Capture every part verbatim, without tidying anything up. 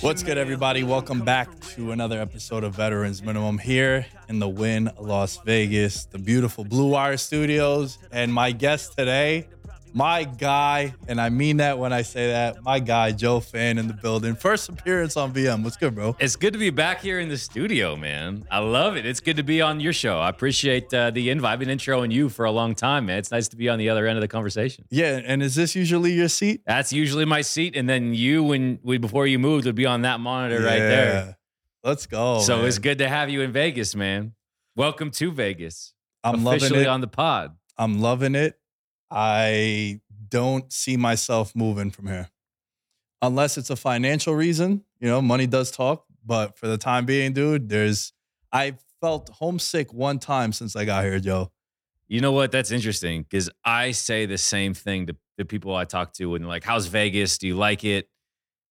What's good, everybody? Welcome back to another episode of Veterans Minimum here in the Win Las Vegas, the beautiful Blue Wire Studios. And my guest today, my guy, and I mean that when I say that, my guy, Joe Fan in the building. First appearance on V M. What's good, bro? It's good to be back here in the studio, man. I love it. It's good to be on your show. I appreciate uh, the invite. I've been introing you for a long time, man. It's nice to be on the other end of the conversation. Yeah, and is this usually your seat? That's usually my seat, and then you, when we before you moved, would be on that monitor yeah. right there. Let's go. So man. It's good to have you in Vegas, man. Welcome to Vegas. I'm loving it. Officially on the pod. I'm loving it. I don't see myself moving from here unless it's a financial reason. You know, money does talk, but for the time being, dude, there's, I felt homesick one time since I got here, Joe. You know what? That's interesting because I say the same thing to the people I talk to and like, how's Vegas? Do you like it?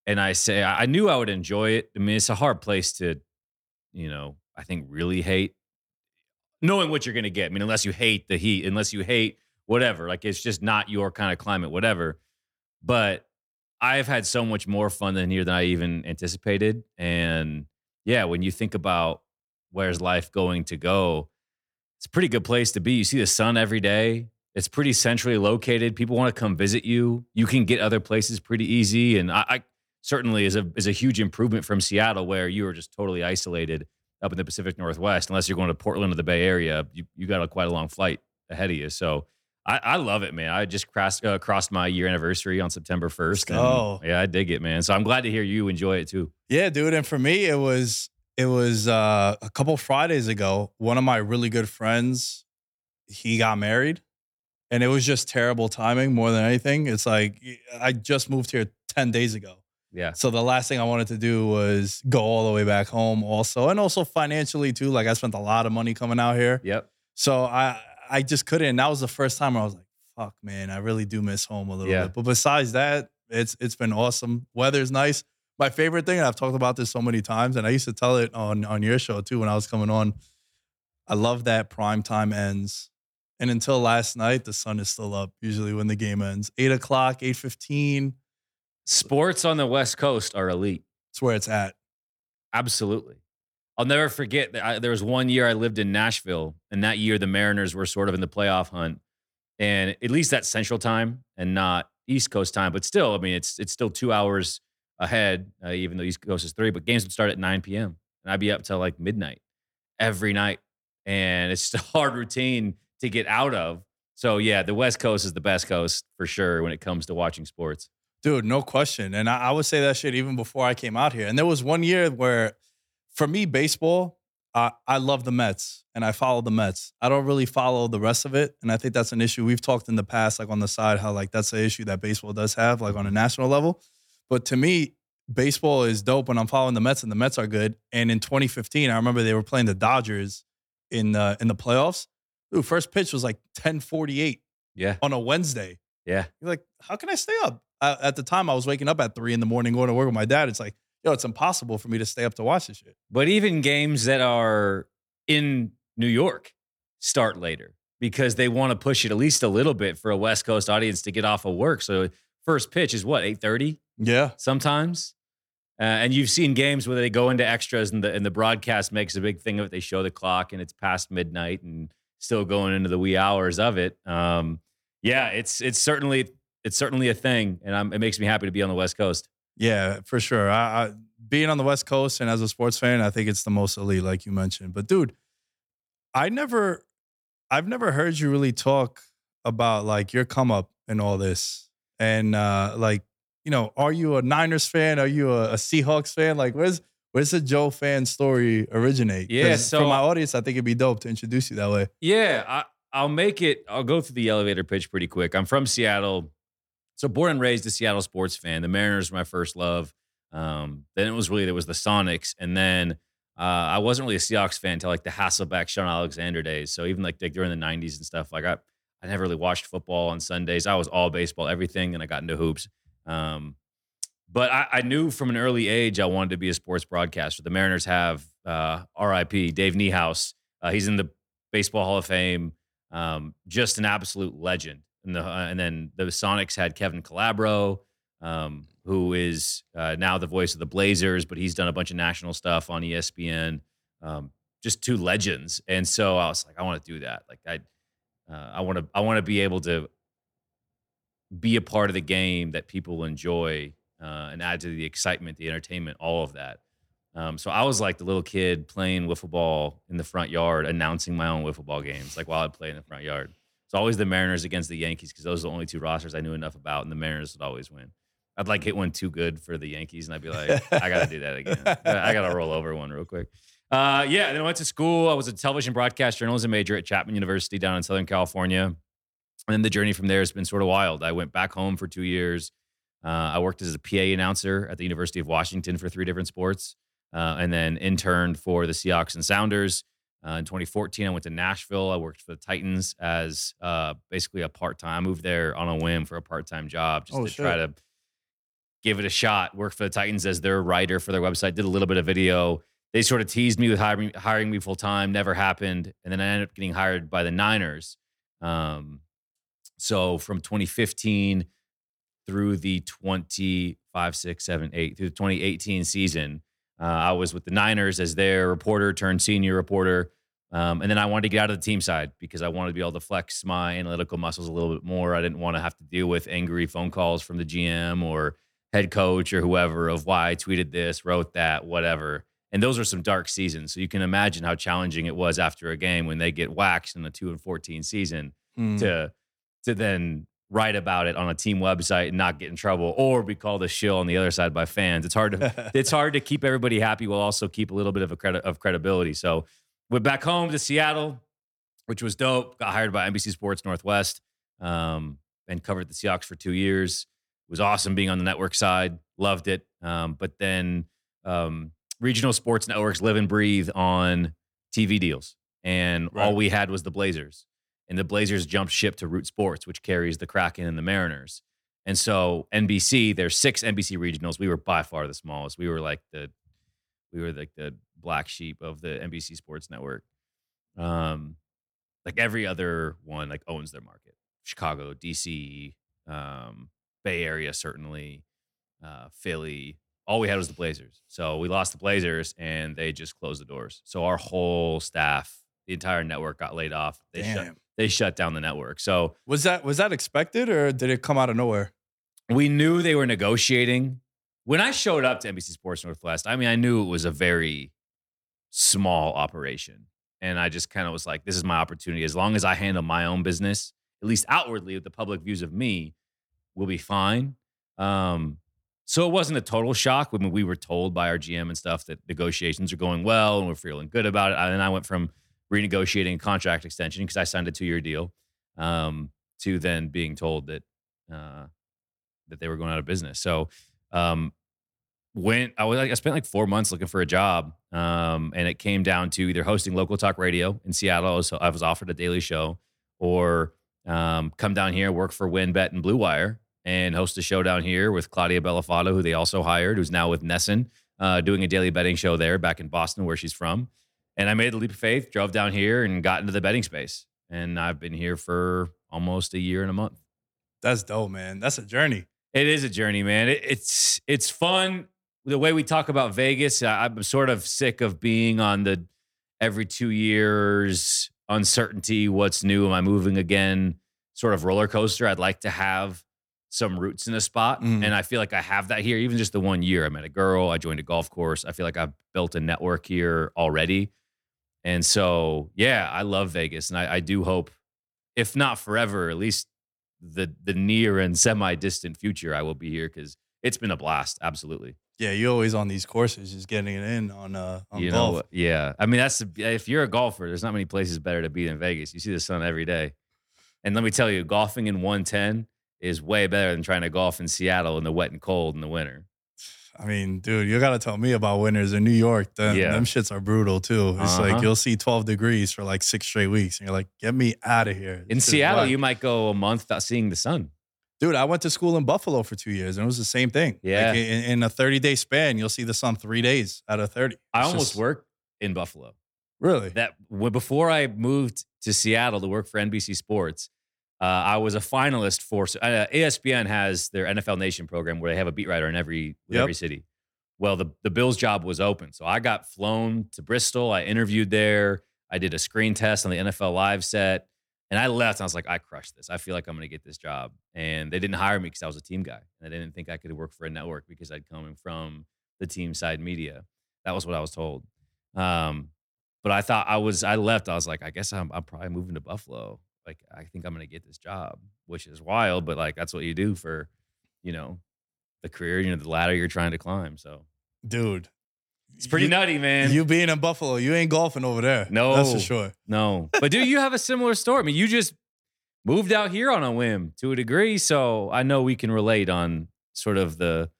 And I say, I knew I would enjoy it. I mean, it's a hard place to, you know, I think really hate knowing what you're going to get. I mean, unless you hate the heat, unless you hate whatever, like it's just not your kind of climate, whatever. But I've had so much more fun than here than I even anticipated. And yeah, when you think about where's life going to go, it's a pretty good place to be. You see the sun every day. It's pretty centrally located. People want to come visit you. You can get other places pretty easy. And I, I certainly is a is a huge improvement from Seattle, where you were just totally isolated up in the Pacific Northwest. Unless you're going to Portland or the Bay Area, you you got a quite a long flight ahead of you. So I, I love it, man. I just crossed, uh, crossed my year anniversary on September first. And oh, yeah, I dig it, man. So I'm glad to hear you enjoy it too. Yeah, dude. And for me, it was it was uh, a couple Fridays ago. One of my really good friends, he got married, and it was just terrible timing more than anything. It's like I just moved here ten days ago. Yeah. So the last thing I wanted to do was go all the way back home, also, and also financially too. Like I spent a lot of money coming out here. Yep. So I. I just couldn't. And that was the first time where I was like, fuck, man, I really do miss home a little yeah. bit. But besides that, it's it's been awesome. Weather's nice. My favorite thing, and I've talked about this so many times, and I used to tell it on, on your show too when I was coming on, I love that prime time ends. And until last night, the sun is still up, usually when the game ends. eight o'clock, eight fifteen. Sports on the West Coast are elite. It's where it's at. Absolutely. I'll never forget that I, there was one year I lived in Nashville, and that year the Mariners were sort of in the playoff hunt, and at least that's Central Time and not East Coast time. But still, I mean, it's it's still two hours ahead, uh, even though East Coast is three. But games would start at nine p.m. and I'd be up till like midnight every night, and it's just a hard routine to get out of. So yeah, the West Coast is the best coast for sure when it comes to watching sports, dude. No question, and I, I would say that shit even before I came out here. And there was one year where. For me, baseball, I, I love the Mets, and I follow the Mets. I don't really follow the rest of it, and I think that's an issue. We've talked in the past, like on the side, how like that's an issue that baseball does have, like on a national level. But to me, baseball is dope when I'm following the Mets, and the Mets are good. And in twenty fifteen, I remember they were playing the Dodgers, in the in the playoffs. Ooh, first pitch was like ten forty-eight. Yeah. On a Wednesday. Yeah. You're like, how can I stay up? I, at the time, I was waking up at three in the morning going to work with my dad. It's like, yo, it's impossible for me to stay up to watch this shit. But even games that are in New York start later because they want to push it at least a little bit for a West Coast audience to get off of work. So first pitch is what, eight thirty? Yeah. Sometimes. Uh, and you've seen games where they go into extras and the and the broadcast makes a big thing of it. They show the clock and it's past midnight and still going into the wee hours of it. Um, yeah, it's it's certainly it's certainly a thing, and I'm, it makes me happy to be on the West Coast. Yeah, for sure. I, I, being on the West Coast and as a sports fan, I think it's the most elite, like you mentioned. But dude, I never, I've never heard you really talk about like your come up and all this, and uh, like. You know, are you a Niners fan? Are you a, a Seahawks fan? Like, where's where's the Joe Fan story originate? Yeah, so for my audience, I think it'd be dope to introduce you that way. Yeah, I, I'll make it. I'll go through the elevator pitch pretty quick. I'm from Seattle, so born and raised a Seattle sports fan. The Mariners were my first love. Um, then it was really there was the Sonics, and then uh, I wasn't really a Seahawks fan until like the Hasselbeck, Sean Alexander days. So even like, like during the nineties and stuff, like I I never really watched football on Sundays. I was all baseball, everything, and I got into hoops. Um, but I, I knew from an early age I wanted to be a sports broadcaster. The Mariners have uh, R I P Dave Niehaus. Uh, he's in the Baseball Hall of Fame, um, just an absolute legend. And, the, uh, and then the Sonics had Kevin Calabro, um, who is uh, now the voice of the Blazers, but he's done a bunch of national stuff on E S P N. Um, just two legends, and so I was like, I want to do that. Like I, uh, I want to, I want to be able to. Be a part of the game that people enjoy uh, and add to the excitement, the entertainment, all of that. Um, so I was like the little kid playing wiffle ball in the front yard, announcing my own wiffle ball games, like while I'd play in the front yard. It's always the Mariners against the Yankees because those are the only two rosters I knew enough about, and the Mariners would always win. I'd like hit one too good for the Yankees, and I'd be like, I got to do that again. I got to roll over one real quick. Uh, yeah, then I went to school. I was a television broadcast journalism major at Chapman University down in Southern California. And then the journey from there has been sort of wild. I went back home for two years. Uh, I worked as a P A announcer at the University of Washington for three different sports, uh, and then interned for the Seahawks and Sounders. Uh, in twenty fourteen, I went to Nashville. I worked for the Titans as uh, basically a part-time. I moved there on a whim for a part-time job just oh, to shit. try to give it a shot. Worked for the Titans as their writer for their website. Did a little bit of video. They sort of teased me with hiring, hiring me full-time. Never happened. And then I ended up getting hired by the Niners. Um, So from twenty fifteen through the twenty-five, six, seven, eight, through the twenty eighteen season, uh, I was with the Niners as their reporter turned senior reporter. Um, and then I wanted to get out of the team side because I wanted to be able to flex my analytical muscles a little bit more. I didn't want to have to deal with angry phone calls from the G M or head coach or whoever of why I tweeted this, wrote that, whatever. And those are some dark seasons. So you can imagine how challenging it was after a game when they get waxed in a two and fourteen season mm. to – to then write about it on a team website and not get in trouble or be called a shill on the other side by fans. It's hard to it's hard to keep everybody happy while also keep a little bit of a credit of credibility. So went back home to Seattle, which was dope. Got hired by N B C Sports Northwest um, and covered the Seahawks for two years. It was awesome being on the network side. Loved it. Um, but then um, regional sports networks live and breathe on T V deals. And right. all we had was the Blazers. And the Blazers jumped ship to Root Sports, which carries the Kraken and the Mariners. And so N B C, there's six N B C regionals. We were by far the smallest. We were like the, we were like the black sheep of the N B C Sports Network. Um, like every other one, like owns their market. Chicago, D C, um, Bay Area, certainly, uh, Philly. All we had was the Blazers. So we lost the Blazers, and they just closed the doors. So our whole staff, the entire network, got laid off. They Damn. shut. They shut down the network. So was that was that expected, or did it come out of nowhere? We knew they were negotiating. When I showed up to N B C Sports Northwest, I mean, I knew it was a very small operation, and I just kind of was like, "This is my opportunity. As long as I handle my own business, at least outwardly, with the public views of me, we'll be fine." Um, so it wasn't a total shock when we were told by our G M and stuff that negotiations are going well and we're feeling good about it. And I went from renegotiating a contract extension because I signed a two-year deal um, to then being told that uh, that they were going out of business. So um, went, I was like, I spent like four months looking for a job. Um, and it came down to either hosting local talk radio in Seattle. So I was offered a daily show, or um, come down here, work for WinBet and Bluewire and host a show down here with Claudia Bellafato, who they also hired, who's now with Nesson, uh, doing a daily betting show there back in Boston, where she's from. And I made the leap of faith, drove down here and got into the betting space. And I've been here for almost a year and a month. That's dope, man. That's a journey. It is a journey, man. It, it's it's fun. The way we talk about Vegas, I, I'm sort of sick of being on the every two years uncertainty. What's new? Am I moving again? Sort of roller coaster. I'd like to have some roots in a spot. Mm. And I feel like I have that here. Even just the one year I met a girl, I joined a golf course. I feel like I've built a network here already. And so, yeah, I love Vegas. And I, I do hope, if not forever, at least the the near and semi-distant future, I will be here, because it's been a blast. Absolutely. Yeah, you're always on these courses, just getting it in on uh on you golf. Know, yeah, I mean, that's if you're a golfer, there's not many places better to be than Vegas. You see the sun every day. And let me tell you, golfing in one ten is way better than trying to golf in Seattle in the wet and cold in the winter. I mean, dude, you got to tell me about winters in New York. Them, yeah. them shits are brutal, too. It's uh-huh. like you'll see twelve degrees for like six straight weeks. And you're like, get me out of here. In Seattle, black. You might go a month without seeing the sun. Dude, I went to school in Buffalo for two years, and it was the same thing. Yeah. Like in, in a thirty-day span, you'll see the sun three days out of thirty. It's I almost just... worked in Buffalo. Really? That Before I moved to Seattle to work for N B C Sports, uh, I was a finalist for uh, E S P N has their N F L Nation program where they have a beat writer in every yep. every city. Well, the, the Bills job was open, so I got flown to Bristol. I interviewed there. I did a screen test on the N F L Live set. And I left and I was like, I crushed this. I feel like I'm going to get this job. And they didn't hire me because I was a team guy. And I didn't think I could work for a network because I'd come from the team side media. That was what I was told. Um, but I thought I was, I left. I was like, I guess I'm, I'm probably moving to Buffalo. Like, I think I'm going to get this job, which is wild. But like, that's what you do for, you know, the career, you know, the ladder you're trying to climb. So, dude. It's pretty you, nutty, man. You being in Buffalo, you ain't golfing over there. No. That's for sure. No. But, dude, you have a similar story. I mean, you just moved out here on a whim to a degree, so I know we can relate on sort of the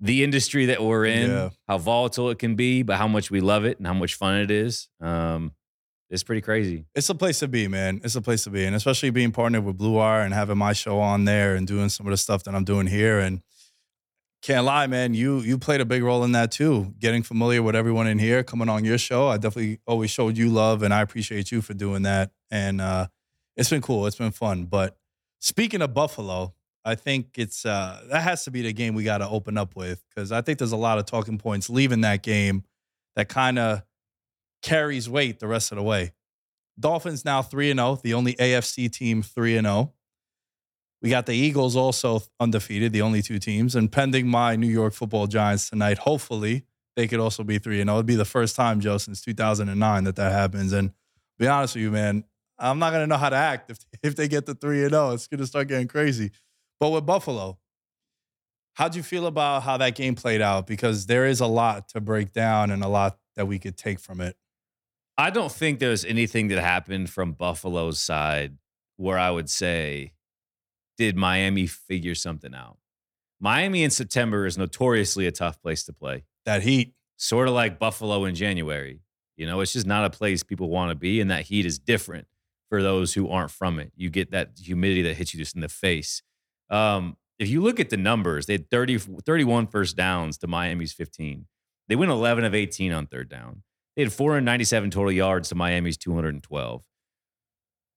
the industry that we're in, yeah. how volatile it can be, but how much we love it and how much fun it is. Um, it's pretty crazy. It's a place to be, man. It's a place to be. And especially being partnered with Bluewire and having my show on there and doing some of the stuff that I'm doing here. And can't lie, man. You you played a big role in that too. Getting familiar with everyone in here, coming on your show. I definitely always showed you love, and I appreciate you for doing that. And uh, it's been cool. It's been fun. But speaking of Buffalo, I think it's uh, that has to be the game we got to open up with, because I think there's a lot of talking points leaving that game that kind of carries weight the rest of the way. Dolphins now three and oh, the only A F C team three and oh. We got the Eagles also undefeated, the only two teams. And pending my New York football Giants tonight, hopefully they could also be three and oh. It'd be the first time, Joe, since two thousand nine that that happens. And to be honest with you, man, I'm not going to know how to act if, if they get the three and oh. It's going to start getting crazy. But with Buffalo, how'd you feel about how that game played out? Because there is a lot to break down and a lot that we could take from it. I don't think there's anything that happened from Buffalo's side where I would say, did Miami figure something out? Miami in September is notoriously a tough place to play. That heat. Sort of like Buffalo in January. You know, it's just not a place people want to be, and that heat is different for those who aren't from it. You get that humidity that hits you just in the face. Um, if you look at the numbers, they had thirty, thirty-one first downs to Miami's fifteen. They went eleven of eighteen on third down. They had four hundred ninety-seven total yards to Miami's two hundred twelve.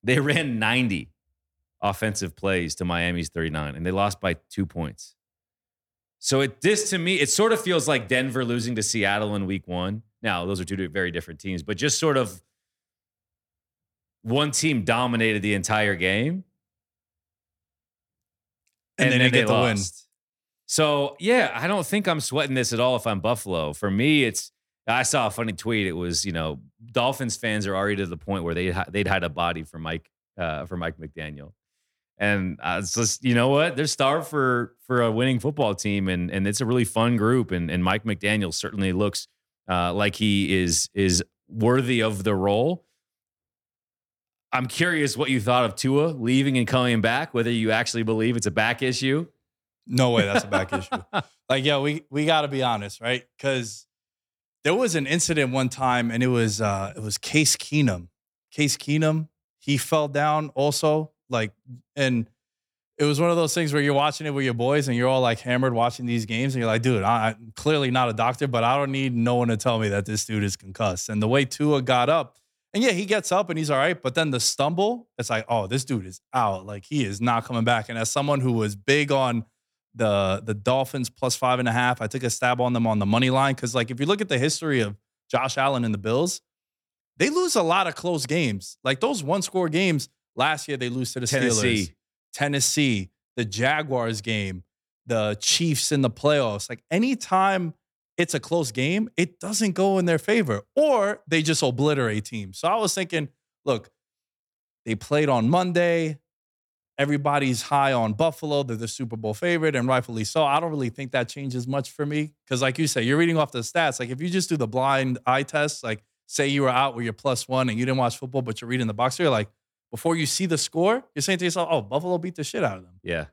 They ran ninety offensive plays to Miami's thirty-nine, and they lost by two points. So it this to me, it sort of feels like Denver losing to Seattle in week one. Now, those are two very different teams, but just sort of one team dominated the entire game. And, and then, then they, they get lost. The win. So, yeah, I don't think I'm sweating this at all if I'm Buffalo. For me, it's, I saw a funny tweet. It was, you know, Dolphins fans are already to the point where they, they'd hide a body for Mike, uh, for Mike McDaniel. And uh, it's just, you know what? They're starved for for a winning football team, and and it's a really fun group. And and Mike McDaniel certainly looks uh, like he is is worthy of the role. I'm curious what you thought of Tua leaving and coming back, whether you actually believe it's a back issue No way that's a back issue. Like, yeah, we, we got to be honest, right? Because there was an incident one time, and it was uh, it was Case Keenum. Case Keenum, he fell down also. Like, and it was one of those things where you're watching it with your boys, and you're all, like, hammered watching these games, and you're like, dude, I, I'm clearly not a doctor, but I don't need no one to tell me that this dude is concussed. And the way Tua got up, and, yeah, he gets up, and he's all right, but then the stumble, it's like, oh, this dude is out. Like, he is not coming back. And as someone who was big on – The the Dolphins plus five and a half. I took a stab on them on the money line because, like, if you look at the history of Josh Allen and the Bills, they lose a lot of close games. Like, those one-score games, last year they lose to the Tennessee. Steelers. Tennessee, the Jaguars game, the Chiefs in the playoffs. Like, anytime it's a close game, it doesn't go in their favor. Or they just obliterate teams. So I was thinking, look, they played on Monday. Everybody's high on Buffalo. They're the Super Bowl favorite, and rightfully so. I don't really think that changes much for me because, like you said, you're reading off the stats. Like, if you just do the blind eye test, like, say you were out with your plus one and you didn't watch football, but you're reading the box, you're like, before you see the score, you're saying to yourself, oh, Buffalo beat the shit out of them. Yeah.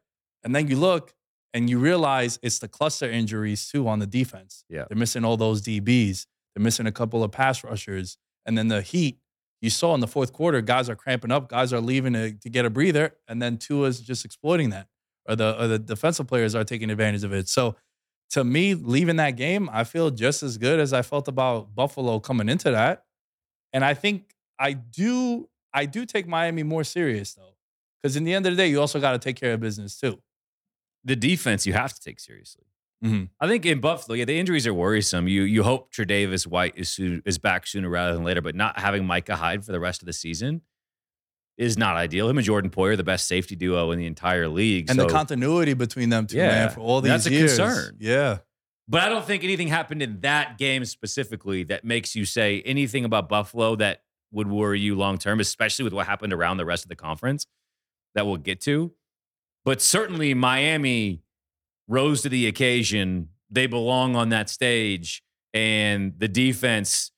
And then you look and you realize it's the cluster injuries, too, on the defense. Yeah. They're missing all those D Bs. They're missing a couple of pass rushers. And then the heat. You saw in the fourth quarter, guys are cramping up, guys are leaving to, to get a breather, and then Tua's just exploiting that, or the or the defensive players are taking advantage of it. So, to me, leaving that game, I feel just as good as I felt about Buffalo coming into that, and I think I do I do take Miami more serious though, because in the end of the day, you also got to take care of business too. The defense you have to take seriously. Mm-hmm. I think in Buffalo, yeah, the injuries are worrisome. You you hope Tre'Davious White is soon, is back sooner rather than later, but not having Micah Hyde for the rest of the season is not ideal. Him and Jordan Poyer, the best safety duo in the entire league, and so, the continuity between them two, yeah, man, for all these that's years, that's a concern. Yeah, but I don't think anything happened in that game specifically that makes you say anything about Buffalo that would worry you long term, especially with what happened around the rest of the conference that we'll get to. But certainly Miami rose to the occasion. They belong on that stage. And the defense,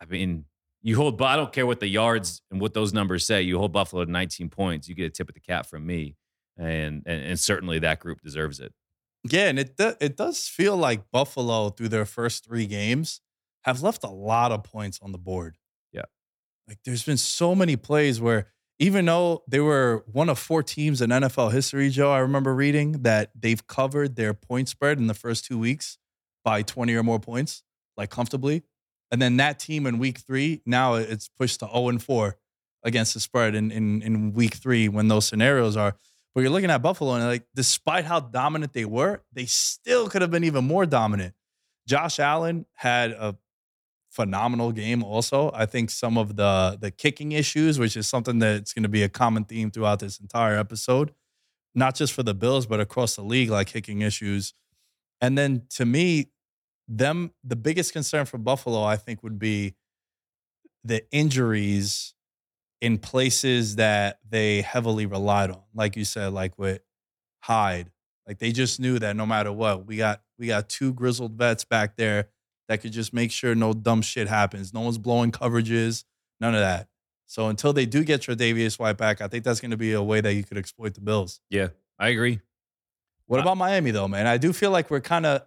I mean, you hold, I don't care what the yards and what those numbers say. You hold Buffalo to nineteen points, you get a tip of the cap from me. And and, and certainly that group deserves it. Yeah, and it, do, it does feel like Buffalo, through their first three games, have left a lot of points on the board. Yeah. Like, there's been so many plays where, even though they were one of four teams in N F L history, Joe, I remember reading that they've covered their point spread in the first two weeks by twenty or more points, like, comfortably. And then that team in week three, now it's pushed to oh and four against the spread in, in, in week three when those scenarios are. But you're looking at Buffalo, and, like, despite how dominant they were, they still could have been even more dominant. Josh Allen had a phenomenal game also. I think some of the the kicking issues, which is something that's going to be a common theme throughout this entire episode, not just for the Bills, but across the league, like, kicking issues. And then, to me, them the biggest concern for Buffalo, I think, would be the injuries in places that they heavily relied on. Like you said, like with Hyde. Like, they just knew that no matter what, we got we got two grizzled vets back there that could just make sure no dumb shit happens. No one's blowing coverages, none of that. So until they do get Tre'Davious White back, I think that's going to be a way that you could exploit the Bills. Yeah, I agree. What uh, about Miami, though, man? I do feel like we're kind of...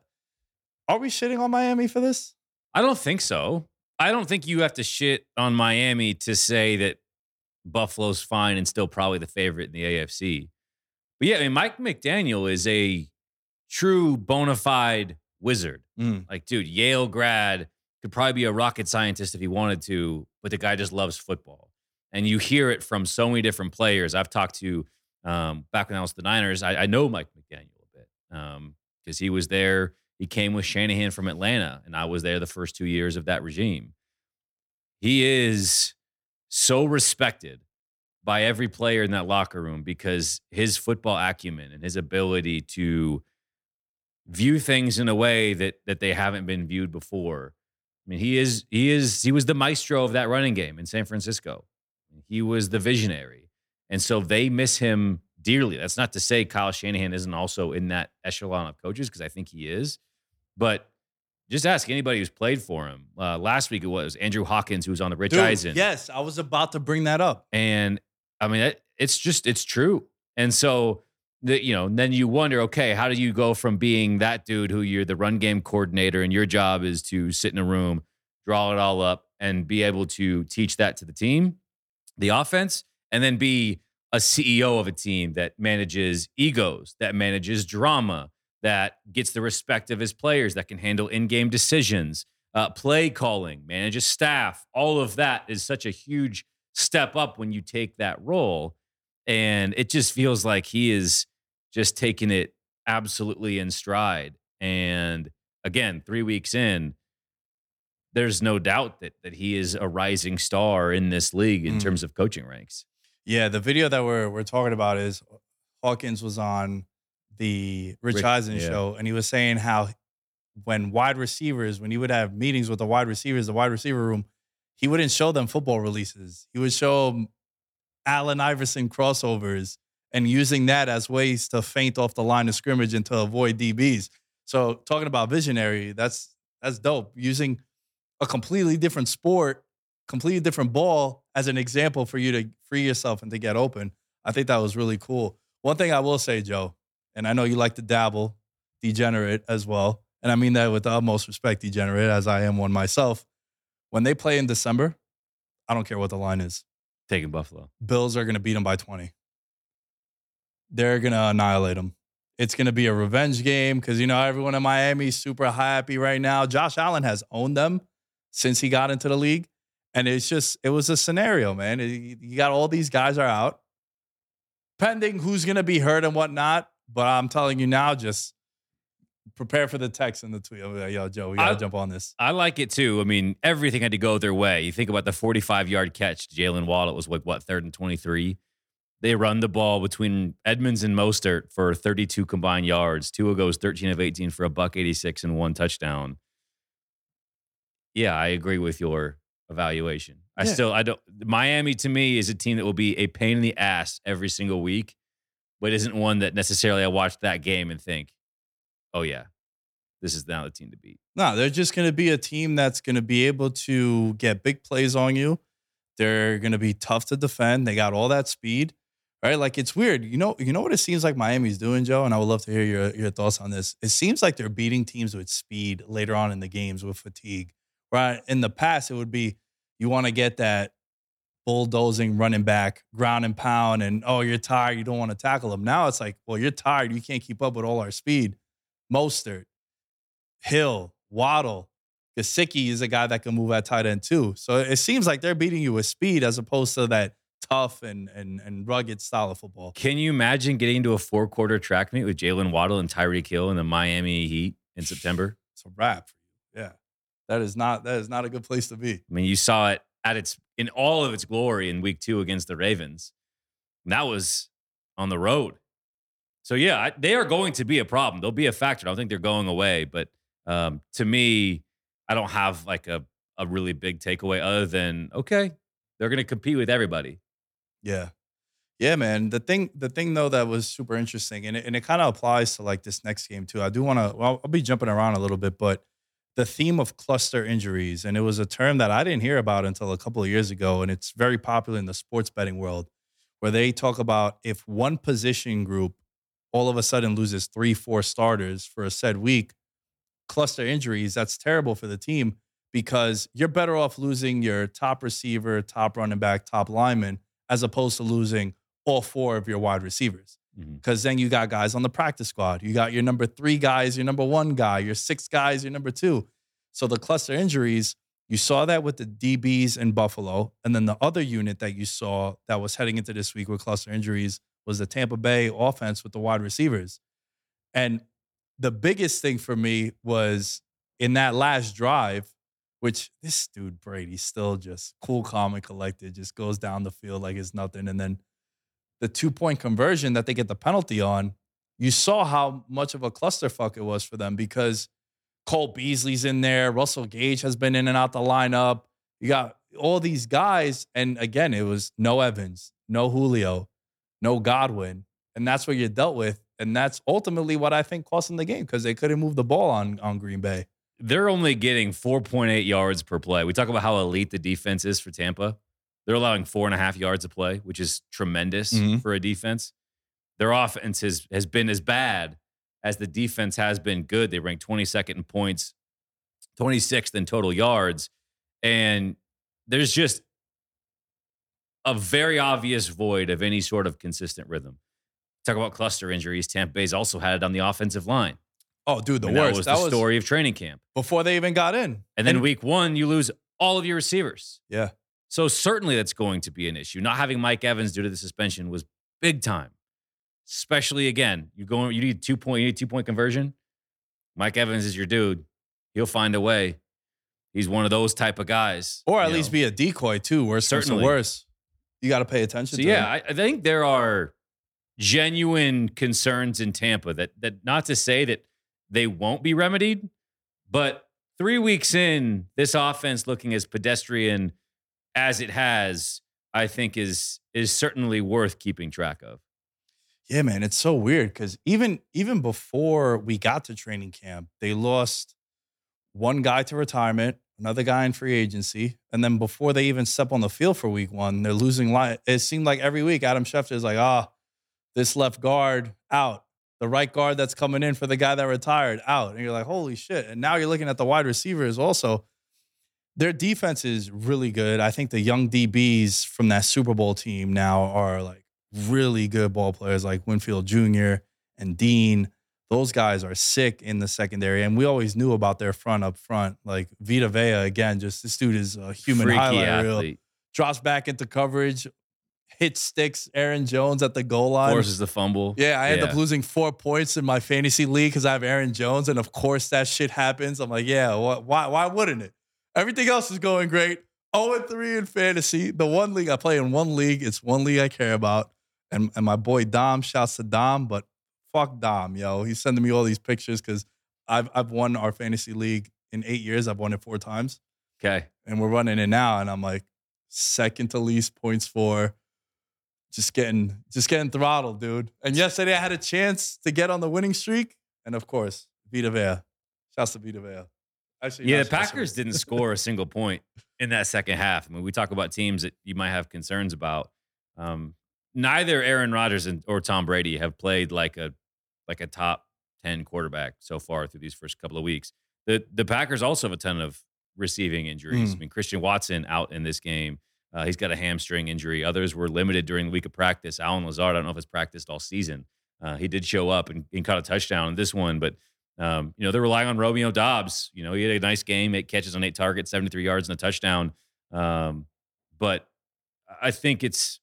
Are we shitting on Miami for this? I don't think so. I don't think you have to shit on Miami to say that Buffalo's fine and still probably the favorite in the A F C. But yeah, I mean, Mike McDaniel is a true bona fide wizard. Mm. Like, dude, Yale grad, could probably be a rocket scientist if he wanted to, but the guy just loves football. And you hear it from so many different players. I've talked to, um, back when I was the Niners, I, I know Mike McDaniel a bit because um, he was there. He came with Shanahan from Atlanta, and I was there the first two years of that regime. He is so respected by every player in that locker room because his football acumen and his ability to view things in a way that that they haven't been viewed before. I mean, he is he is he was the maestro of that running game in San Francisco. He was the visionary, and so they miss him dearly. That's not to say Kyle Shanahan isn't also in that echelon of coaches, because I think he is. But just ask anybody who's played for him. Uh, last week it was Andrew Hawkins who was on the Rich Dude, Eisen. Yes, I was about to bring that up, and I mean it, it's just it's true, and so the, you know, then you wonder, okay, how do you go from being that dude who you're the run game coordinator and your job is to sit in a room, draw it all up, and be able to teach that to the team, the offense, and then be a C E O of a team that manages egos, that manages drama, that gets the respect of his players, that can handle in-game decisions, uh, play calling, manages staff. All of that is such a huge step up when you take that role. And it just feels like he is just taking it absolutely in stride. And again, three weeks in, there's no doubt that that he is a rising star in this league in mm. terms of coaching ranks. Yeah, the video that we're we're talking about is Hawkins was on the Rich, Rich Eisen yeah. show, and he was saying how when wide receivers, when he would have meetings with the wide receivers, the wide receiver room, he wouldn't show them football releases. He would show them Allen Iverson crossovers and using that as ways to feint off the line of scrimmage and to avoid D Bs. So talking about visionary, that's that's dope. Using a completely different sport, completely different ball as an example for you to free yourself and to get open. I think that was really cool. One thing I will say, Joe, and I know you like to dabble, degenerate as well, and I mean that with the utmost respect, degenerate, as I am one myself. When they play in December, I don't care what the line is. Taking Buffalo. Bills are going to beat them by twenty. They're going to annihilate them. It's going to be a revenge game because, you know, everyone in Miami is super happy right now. Josh Allen has owned them since he got into the league. And it's just, it was a scenario, man. It, you got all these guys are out, pending who's going to be hurt and whatnot. But I'm telling you now, just prepare for the text and the tweet. Like, yo, Joe, we got to jump on this. I like it too. I mean, everything had to go their way. You think about the forty-five yard catch, Jalen Waddle was like, what, third and twenty-three? They run the ball between Edmonds and Mostert for thirty-two combined yards. Tua goes thirteen of eighteen for a buck eighty-six and one touchdown. Yeah, I agree with your evaluation. I yeah. still, I don't, Miami to me is a team that will be a pain in the ass every single week, but isn't one that necessarily I watched that game and think, oh yeah, this is now the team to beat. No, they're just going to be a team that's going to be able to get big plays on you. They're going to be tough to defend. They got all that speed, right? Like it's weird. You know, you know what it seems like Miami's doing, Joe? And I would love to hear your, your thoughts on this. It seems like they're beating teams with speed later on in the games with fatigue, right? In the past, it would be, you want to get that bulldozing running back, ground and pound, and, oh, you're tired, you don't want to tackle him. Now it's like, well, you're tired, you can't keep up with all our speed. Mostert, Hill, Waddle, Gesicki is a guy that can move at tight end too. So it seems like they're beating you with speed as opposed to that tough and and and rugged style of football. Can you imagine getting into a four-quarter track meet with Jalen Waddle and Tyreek Hill in the Miami Heat in September? It's a wrap. Yeah. That is not that is not a good place to be. I mean, you saw it at its in all of its glory in week two against the Ravens. And that was on the road. So, yeah, they are going to be a problem. They'll be a factor. I don't think they're going away. But um, to me, I don't have like a, a really big takeaway other than, okay, they're going to compete with everybody. Yeah. Yeah, man. The thing, the thing though, that was super interesting, and it, and it kind of applies to like this next game too. I do want to, well, I'll be jumping around a little bit, but the theme of cluster injuries, and it was a term that I didn't hear about until a couple of years ago, and it's very popular in the sports betting world, where they talk about if one position group all of a sudden loses three, four starters for a said week, cluster injuries, that's terrible for the team because you're better off losing your top receiver, top running back, top lineman, as opposed to losing all four of your wide receivers. Because then you got guys on the practice squad. You got your number three guys, your number one guy, your six guys, your number two. So the cluster injuries, you saw that with the D Bs in Buffalo. And then the other unit that you saw that was heading into this week with cluster injuries was the Tampa Bay offense with the wide receivers. And the biggest thing for me was in that last drive, which this dude Brady still just cool, calm, and collected, just goes down the field like it's nothing. And then the two-point conversion that they get the penalty on, you saw how much of a clusterfuck it was for them because Cole Beasley's in there. Russell Gage has been in and out the lineup. You got all these guys. And, again, it was no Evans, no Julio, no Godwin. And that's what you're dealt with. And that's ultimately what I think cost them the game because they couldn't move the ball on, on Green Bay. They're only getting four point eight yards per play. We talk about how elite the defense is for Tampa. They're allowing four and a half yards a play, which is tremendous mm-hmm. for a defense. their offense has, has been as bad as the defense has been good. They rank twenty-second in points, twenty-sixth in total yards. And there's just a very obvious void of any sort of consistent rhythm. Talk about cluster injuries. Tampa Bay's also had it on the offensive line. Oh, dude, the and worst. That was that the was story of training camp. Before they even got in. And then and- week one, you lose all of your receivers. Yeah. So certainly that's going to be an issue. Not having Mike Evans due to the suspension was big time. Especially, again, you're going, you need two point, you need two point conversion. Mike Evans is your dude. He'll find a way. He's one of those type of guys. Or at least know. be a decoy, too. Worse, certainly worse. You got to pay attention so to yeah, him. I, I think there are genuine concerns in Tampa that, that not to say that they won't be remedied, but three weeks in, this offense looking as pedestrian as it has, I think is is certainly worth keeping track of. Yeah, man, it's so weird because even even before we got to training camp, they lost one guy to retirement, another guy in free agency, and then before they even step on the field for week one, they're losing line. It seemed like every week Adam Schefter is like, ah, oh, this left guard out, the right guard that's coming in for the guy that retired out, and you're like, holy shit! And now you're looking at the wide receivers also. Their defense is really good. I think the young D Bs from that Super Bowl team now are like really good ball players, like Winfield Junior and Dean. Those guys are sick in the secondary, and we always knew about their front up front. Like Vita Vea, again, just this dude is a human freaky highlight athlete. Reel. Drops back into coverage, hits sticks Aaron Jones at the goal line, forces the fumble. Yeah, I yeah. end up losing four points in my fantasy league because I have Aaron Jones, and of course that shit happens. I'm like, yeah, wh- why? Why wouldn't it? Everything else is going great. oh and three in fantasy. The one league I play in, one league, it's one league I care about. And, and my boy Dom, shouts to Dom, but fuck Dom, yo. He's sending me all these pictures because I've I've won our fantasy league in eight years. I've won it four times. Okay. And we're running it now. And I'm like, second to least points for. Just getting just getting throttled, dude. And yesterday I had a chance to get on the winning streak. And of course, Vita Vea. Shouts to Vita Vea. Actually, yeah, the Packers didn't score a single point in that second half. I mean, we talk about teams that you might have concerns about. Um, neither Aaron Rodgers and, or Tom Brady have played like a like a top ten quarterback so far through these first couple of weeks. The the Packers also have a ton of receiving injuries. Mm. I mean, Christian Watson out in this game. Uh, he's got a hamstring injury. Others were limited during the week of practice. Allen Lazard, I don't know if he's practiced all season. Uh, he did show up and, and caught a touchdown in this one, but Um, you know, they're relying on Romeo Dobbs. You know, he had a nice game, eight catches on eight targets, seventy-three yards and a touchdown. Um, but I think it's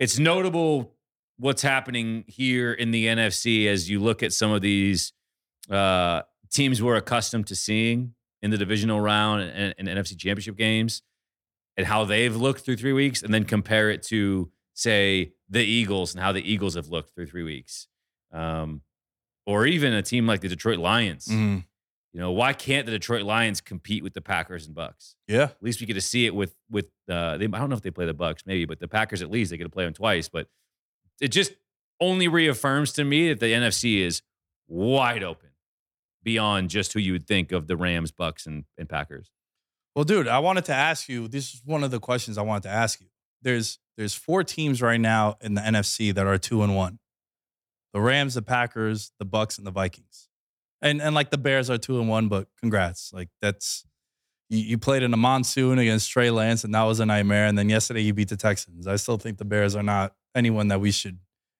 it's notable what's happening here in the N F C as you look at some of these uh, teams we're accustomed to seeing in the divisional round and, and N F C championship games and how they've looked through three weeks and then compare it to, say, the Eagles and how the Eagles have looked through three weeks. Um Or even a team like the Detroit Lions. Mm. You know, why can't the Detroit Lions compete with the Packers and Bucks? Yeah. At least we get to see it with, with uh, they, I don't know if they play the Bucks, maybe, but the Packers at least, they get to play them twice. But it just only reaffirms to me that the N F C is wide open beyond just who you would think of the Rams, Bucks, and, and Packers. Well, dude, I wanted to ask you, this is one of the questions I wanted to ask you. There's there's four teams right now in the N F C that are two and one. The Rams, the Packers, the Bucks, and the Vikings. And and like the Bears are two and one, but congrats. Like that's you, you played in a monsoon against Trey Lance, and that was a nightmare. And then yesterday you beat the Texans. I still think the Bears are not anyone that we should,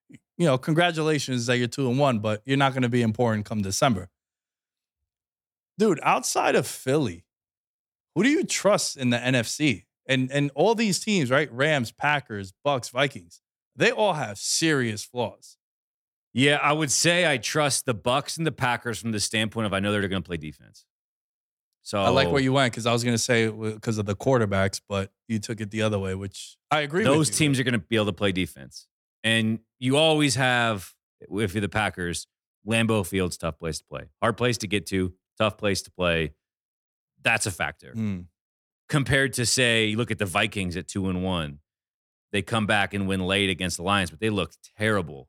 you know, congratulations that you're two and one, but you're not gonna be important come December. Dude, outside of Philly, who do you trust in the N F C? And and all these teams, right? Rams, Packers, Bucks, Vikings, they all have serious flaws. Yeah, I would say I trust the Bucks and the Packers from the standpoint of I know they're going to play defense. So I like where you went because I was going to say because of the quarterbacks, but you took it the other way, which I agree with you. Those teams are going to be able to play defense. And you always have, if you're the Packers, Lambeau Field's tough place to play. Hard place to get to, tough place to play. That's a factor. Mm. Compared to, say, you look at the Vikings at two and one. They come back and win late against the Lions, but they looked terrible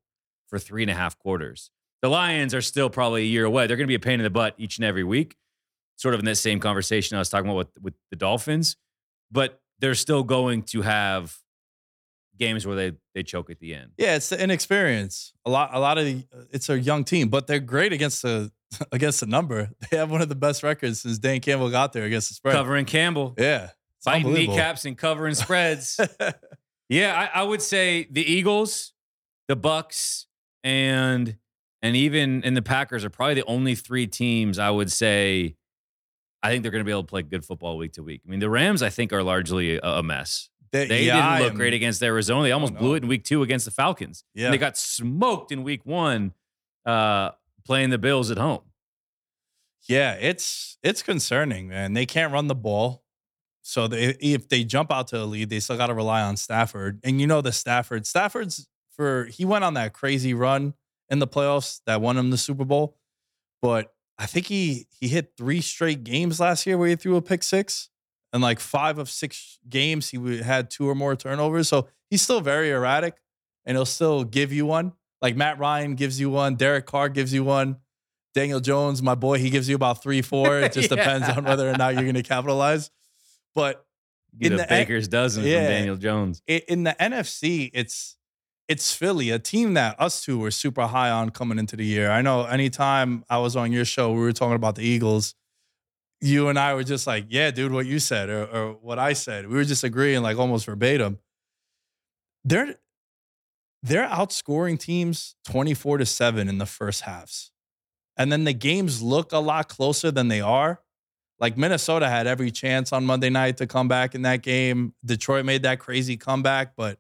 for three and a half quarters. The Lions are still probably a year away. They're going to be a pain in the butt each and every week, sort of in that same conversation I was talking about with, with the Dolphins, but they're still going to have games where they they choke at the end. Yeah, it's the inexperience. A lot, a lot of the, it's a young team, but they're great against the against the number. They have one of the best records since Dan Campbell got there against the spread. Covering Campbell, yeah, biting kneecaps and covering spreads. Yeah, I, I would say the Eagles, the Bucks, and and even and the Packers are probably the only three teams I would say. I think they're going to be able to play good football week to week. I mean, the Rams, I think, are largely a, a mess. They, they yeah, didn't look great against Arizona. They almost oh, no. blew it in week two against the Falcons. Yeah. And they got smoked in week one uh, playing the Bills at home. Yeah, it's it's concerning, man. They can't run the ball. So they, if they jump out to a lead, they still got to rely on Stafford. And you know the Stafford. Stafford's for – he went on that crazy run in the playoffs that won him the Super Bowl. But – I think he he hit three straight games last year where he threw a pick six, and like five of six games he had two or more turnovers. So he's still very erratic, and he'll still give you one. Like Matt Ryan gives you one, Derek Carr gives you one, Daniel Jones, my boy, he gives you about three, four. It just yeah. depends on whether or not you're going to capitalize. But in the Baker's N- dozen yeah, from Daniel Jones. In the N F C, it's It's Philly, a team that us two were super high on coming into the year. I know anytime I was on your show, we were talking about the Eagles. You and I were just like, yeah, dude, what you said or, or what I said. We were just agreeing like almost verbatim. They're, they're outscoring teams twenty-four to seven in the first halves. And then the games look a lot closer than they are. Like Minnesota had every chance on Monday night to come back in that game. Detroit made that crazy comeback, but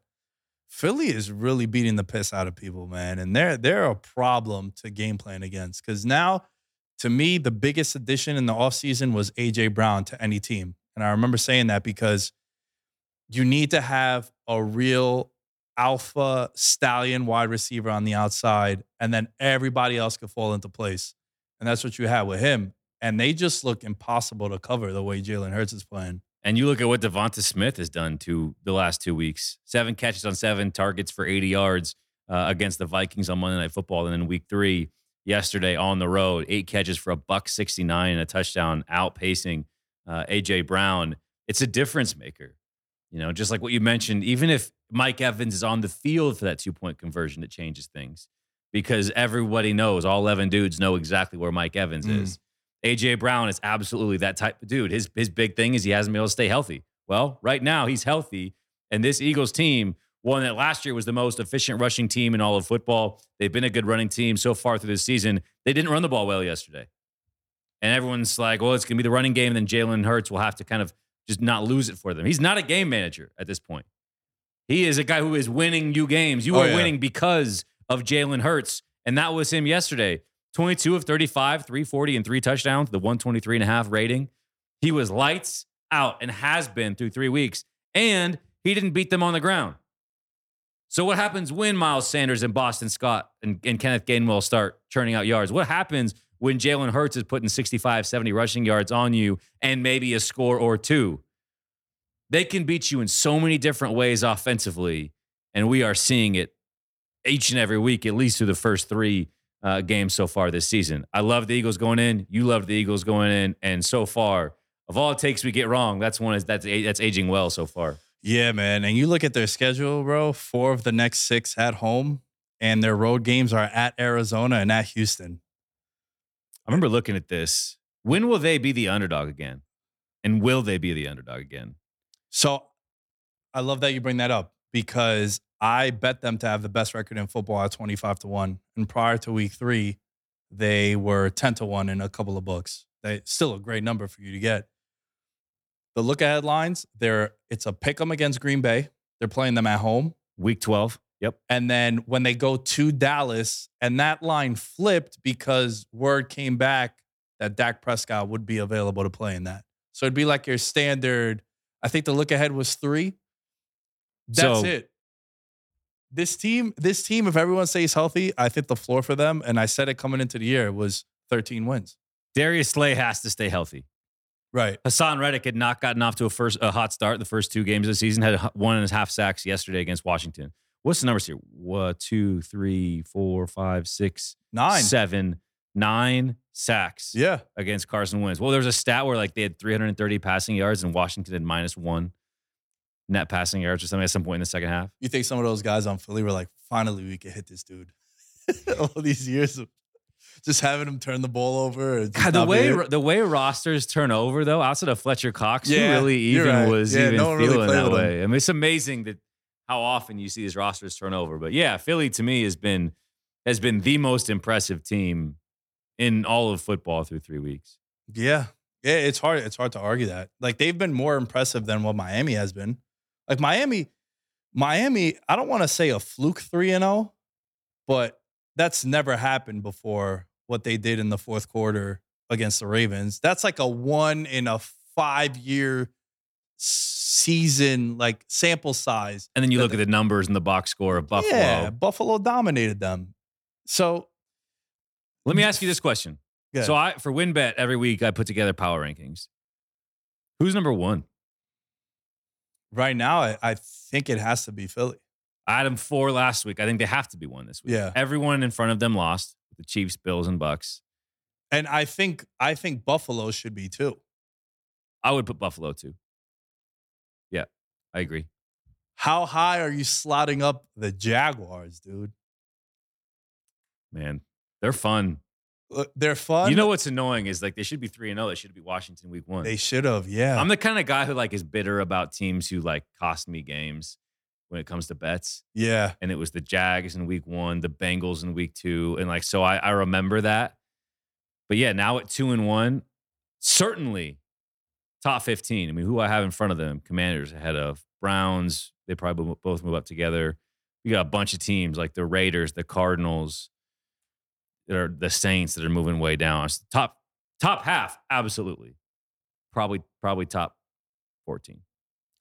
Philly is really beating the piss out of people, man. And they're, they're a problem to game plan against. Because now, to me, the biggest addition in the offseason was A J. Brown to any team. And I remember saying that because you need to have a real alpha stallion wide receiver on the outside, and then everybody else could fall into place. And that's what you had with him. And they just look impossible to cover the way Jalen Hurts is playing. And you look at what Devonta Smith has done to the last two weeks. Seven catches on seven targets for eighty yards uh, against the Vikings on Monday Night Football. And then week three yesterday on the road, eight catches for a buck sixty-nine and a touchdown, outpacing uh, A J. Brown. It's a difference maker. You know, just like what you mentioned, even if Mike Evans is on the field for that two-point conversion, it changes things. Because everybody knows, all eleven dudes know exactly where Mike Evans mm. is. A J. Brown is absolutely that type of dude. His his big thing is he hasn't been able to stay healthy. Well, right now he's healthy, and this Eagles team, one that last year was the most efficient rushing team in all of football. They've been a good running team so far through this season. They didn't run the ball well yesterday. And everyone's like, well, it's going to be the running game, and then Jalen Hurts will have to kind of just not lose it for them. He's not a game manager at this point. He is a guy who is winning you games. You oh, are yeah. winning because of Jalen Hurts, and that was him yesterday. twenty-two of thirty-five, three forty, and three touchdowns, the one twenty-three and a half rating. He was lights out and has been through three weeks, and he didn't beat them on the ground. So what happens when Miles Sanders and Boston Scott and, and Kenneth Gainwell start churning out yards? What happens when Jalen Hurts is putting sixty-five, seventy rushing yards on you and maybe a score or two? They can beat you in so many different ways offensively, and we are seeing it each and every week, at least through the first three Uh, game so far this season. I love the Eagles going in. You love the Eagles going in. And so far, of all it takes we get wrong, that's one is that's that's aging well so far. Yeah, man. And you look at their schedule, bro. Four of the next six at home, and their road games are at Arizona and at Houston. I remember looking at this. When will they be the underdog again? And will they be the underdog again? So I love that you bring that up, because I bet them to have the best record in football at twenty-five to one. And prior to week three, they were ten to one in a couple of books. They still a great number for you to get. The look ahead lines, they're it's a pick 'em against Green Bay. They're playing them at home. Week twelve. Yep. And then when they go to Dallas, and that line flipped because word came back that Dak Prescott would be available to play in that. So it'd be like your standard. I think the look ahead was three. That's so, it. This team, this team, if everyone stays healthy, I think the floor for them, and I said it coming into the year, was thirteen wins. Darius Slay has to stay healthy. Right. Hassan Reddick had not gotten off to a first a hot start the first two games of the season, had one and a half sacks yesterday against Washington. What's the numbers here? One, two, three, four, five, six, nine, seven, nine sacks yeah. against Carson Wentz. Well, there was a stat where like they had three hundred thirty passing yards and Washington had minus one. net passing yards or something at some point in the second half. You think some of those guys on Philly were like, finally we can hit this dude. All these years of just having him turn the ball over. Or God, the way it. the way rosters turn over, though, outside of Fletcher Cox, yeah, who really even right. was yeah, even no feeling really that way. Him. I mean, it's amazing that how often you see these rosters turn over. But yeah, Philly to me has been has been the most impressive team in all of football through three weeks. Yeah. Yeah, it's hard. It's hard to argue that. Like, they've been more impressive than what Miami has been. Like, Miami, Miami, I don't want to say a fluke three and oh, but that's never happened before, what they did in the fourth quarter against the Ravens. That's like a one in a five-year season, like, sample size. And then you look they, at the numbers and the box score of Buffalo. Yeah, Buffalo dominated them. So let me ask you this question. So I, for WinBet, every week I put together power rankings. Who's number one? Right now, I, I think it has to be Philly. I had them four last week. I think they have to be one this week. Yeah. Everyone in front of them lost. The Chiefs, Bills, and Bucks. And I think I think Buffalo should be too. I would put Buffalo too. Yeah, I agree. How high are you slotting up the Jaguars, dude? Man, they're fun. They're fun. You know what's annoying is, like, they should be three and oh. They should be Washington week one. They should have, yeah. I'm the kind of guy who, like, is bitter about teams who, like, cost me games when it comes to bets. Yeah. And it was the Jags in week one, the Bengals in week two. And, like, so I, I remember that. But, yeah, now at two and one, certainly top fifteen. I mean, who I have in front of them, Commanders ahead of Browns. They probably both move up together. You got a bunch of teams like the Raiders, the Cardinals, that are the Saints that are moving way down. It's top top half, absolutely. Probably, probably top fourteen.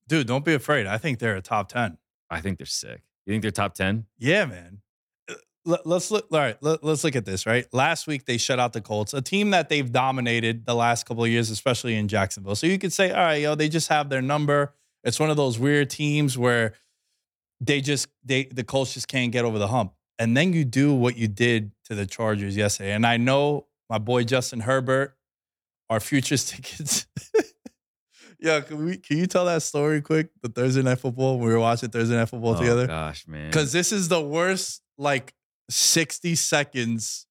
Dude, don't be afraid. I think they're a top ten. I think they're sick. You think they're top ten? Yeah, man. Let's look. All right, let's look at this, right? Last week, they shut out the Colts, a team that they've dominated the last couple of years, especially in Jacksonville. So you could say, all right, yo, they just have their number. It's one of those weird teams where they just, they the Colts just can't get over the hump. And then you do what you did to the Chargers yesterday. And I know my boy Justin Herbert, our futures tickets. Yeah, can we? Can you tell that story quick? The Thursday Night Football, when we were watching Thursday Night Football oh, together. Oh gosh, man! Because this is the worst, like, sixty seconds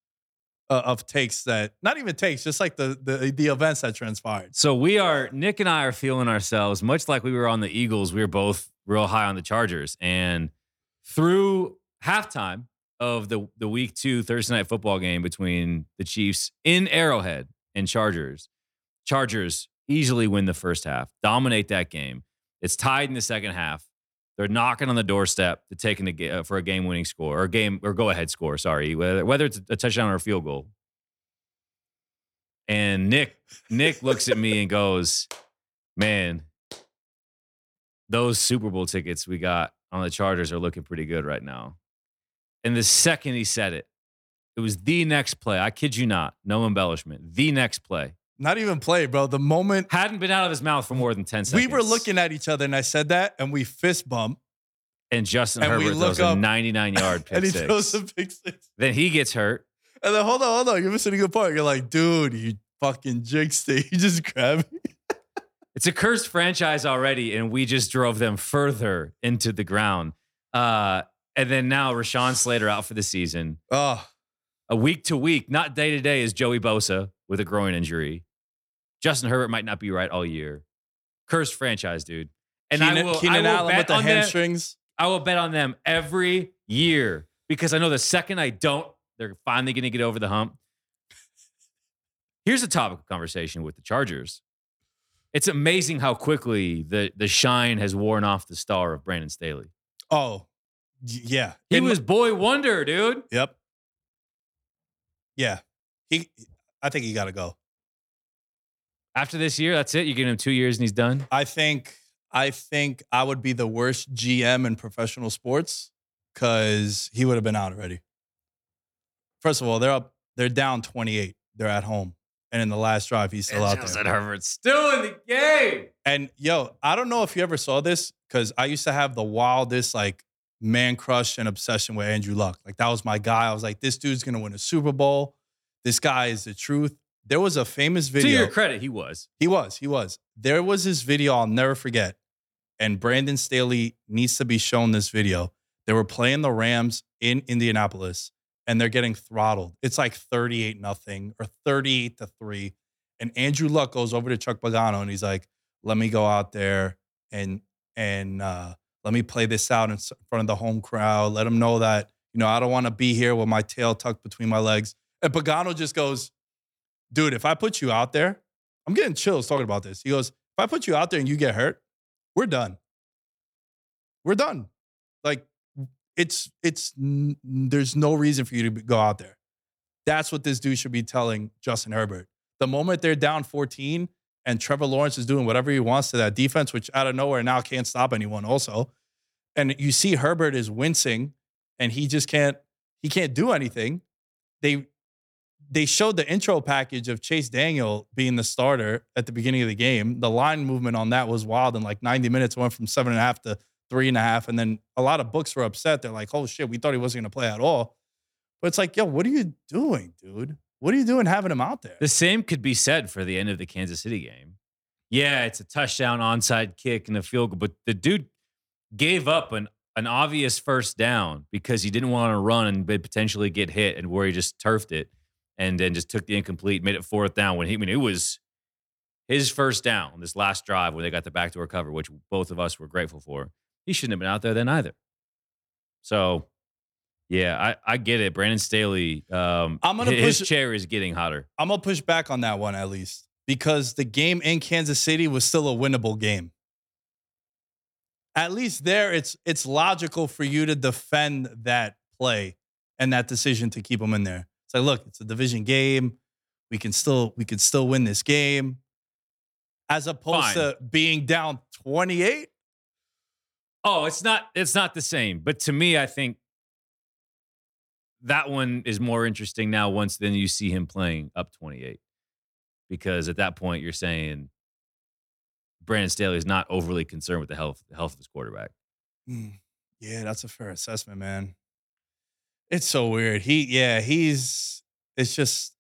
uh, of takes that, not even takes, just like the the the events that transpired. So we are Nick and I are feeling ourselves much like we were on the Eagles. We were both real high on the Chargers, and through halftime of the the week two Thursday Night Football game between the Chiefs in Arrowhead and Chargers, Chargers. easily win the first half, dominate that game. It's tied in the second half. They're knocking on the doorstep to taking a, uh, for a game-winning score or game or go-ahead score. Sorry, whether, whether it's a touchdown or a field goal. And Nick Nick looks at me and goes, "Man, those Super Bowl tickets we got on the Chargers are looking pretty good right now." And the second he said it, it was the next play. I kid you not, no embellishment. The next play. Not even play, bro. The moment hadn't been out of his mouth for more than ten seconds. We were looking at each other, and I said that, and we fist bump. And Justin and Herbert throws up, a ninety-nine yard pick and he six. Throws a pick six. Then he gets hurt. And then hold on, hold on. You're missing a good part. You're like, dude, you fucking jinxed it. You just grabbed me. It's a cursed franchise already, and we just drove them further into the ground. Uh, and then now Rashawn Slater out for the season. Oh, a week to week, not day to day, is Joey Bosa with a groin injury. Justin Herbert might not be right all year. Cursed franchise, dude. And Keenan, I will, Keenan I will Allen bet with the on hamstrings. Them, I will bet on them every year because I know the second I don't, they're finally going to get over the hump. Here's a topic of conversation with the Chargers. It's amazing how quickly the the shine has worn off the star of Brandon Staley. Oh, yeah. He and, was boy wonder, dude. Yep. Yeah. He. I think he got to go. After this year, that's it? You give him two years and he's done? I think I think I would be the worst G M in professional sports because he would have been out already. First of all, they're up. They're down twenty-eight. They're at home. And in the last drive, he's still and out Justin there. Justin Herbert's still in the game. And, yo, I don't know if you ever saw this because I used to have the wildest, like, man crush and obsession with Andrew Luck. Like, that was my guy. I was like, this dude's going to win a Super Bowl. This guy is the truth. There was a famous video. To your credit, he was. He was. He was. There was this video I'll never forget and Brandon Staley needs to be shown this video. They were playing the Rams in Indianapolis, and they're getting throttled. It's like thirty-eight nothing or thirty-eight to three. And Andrew Luck goes over to Chuck Pagano, and he's like, let me go out there and and uh, let me play this out in front of the home crowd. Let them know that, you know, I don't want to be here with my tail tucked between my legs. And Pagano just goes, dude, if I put you out there, I'm getting chills talking about this. He goes, if I put you out there and you get hurt, we're done. We're done. Like, it's, it's, n- there's no reason for you to go out there. That's what this dude should be telling Justin Herbert. The moment they're down fourteen and Trevor Lawrence is doing whatever he wants to that defense, which out of nowhere now can't stop anyone also. And you see Herbert is wincing and he just can't, he can't do anything. They, They showed the intro package of Chase Daniel being the starter at the beginning of the game. The line movement on that was wild. In like ninety minutes, went from seven and a half to three and a half. And then a lot of books were upset. They're like, oh shit, we thought he wasn't going to play at all. But it's like, yo, what are you doing, dude? What are you doing having him out there? The same could be said for the end of the Kansas City game. Yeah, it's a touchdown, onside kick, and a field goal. But the dude gave up an an obvious first down because he didn't want to run and potentially get hit, and where he just turfed it. And then just took the incomplete, made it fourth down. When he, when it was his first down on this last drive when they got the backdoor cover, which both of us were grateful for, he shouldn't have been out there then either. So, yeah, I, I get it. Brandon Staley, um, I'm gonna his push, chair is getting hotter. I'm going to push back on that one at least because the game in Kansas City was still a winnable game. At least there, it's it's logical for you to defend that play and that decision to keep him in there. It's like, look, it's a division game. We can still we can still win this game. As opposed Fine. to being down twenty-eight. Oh, it's not it's not the same. But to me, I think that one is more interesting now once then you see him playing up twenty-eight. Because at that point you're saying Brandon Staley is not overly concerned with the health the health of his quarterback. Mm. Yeah, that's a fair assessment, man. It's so weird. He, yeah, he's, it's just,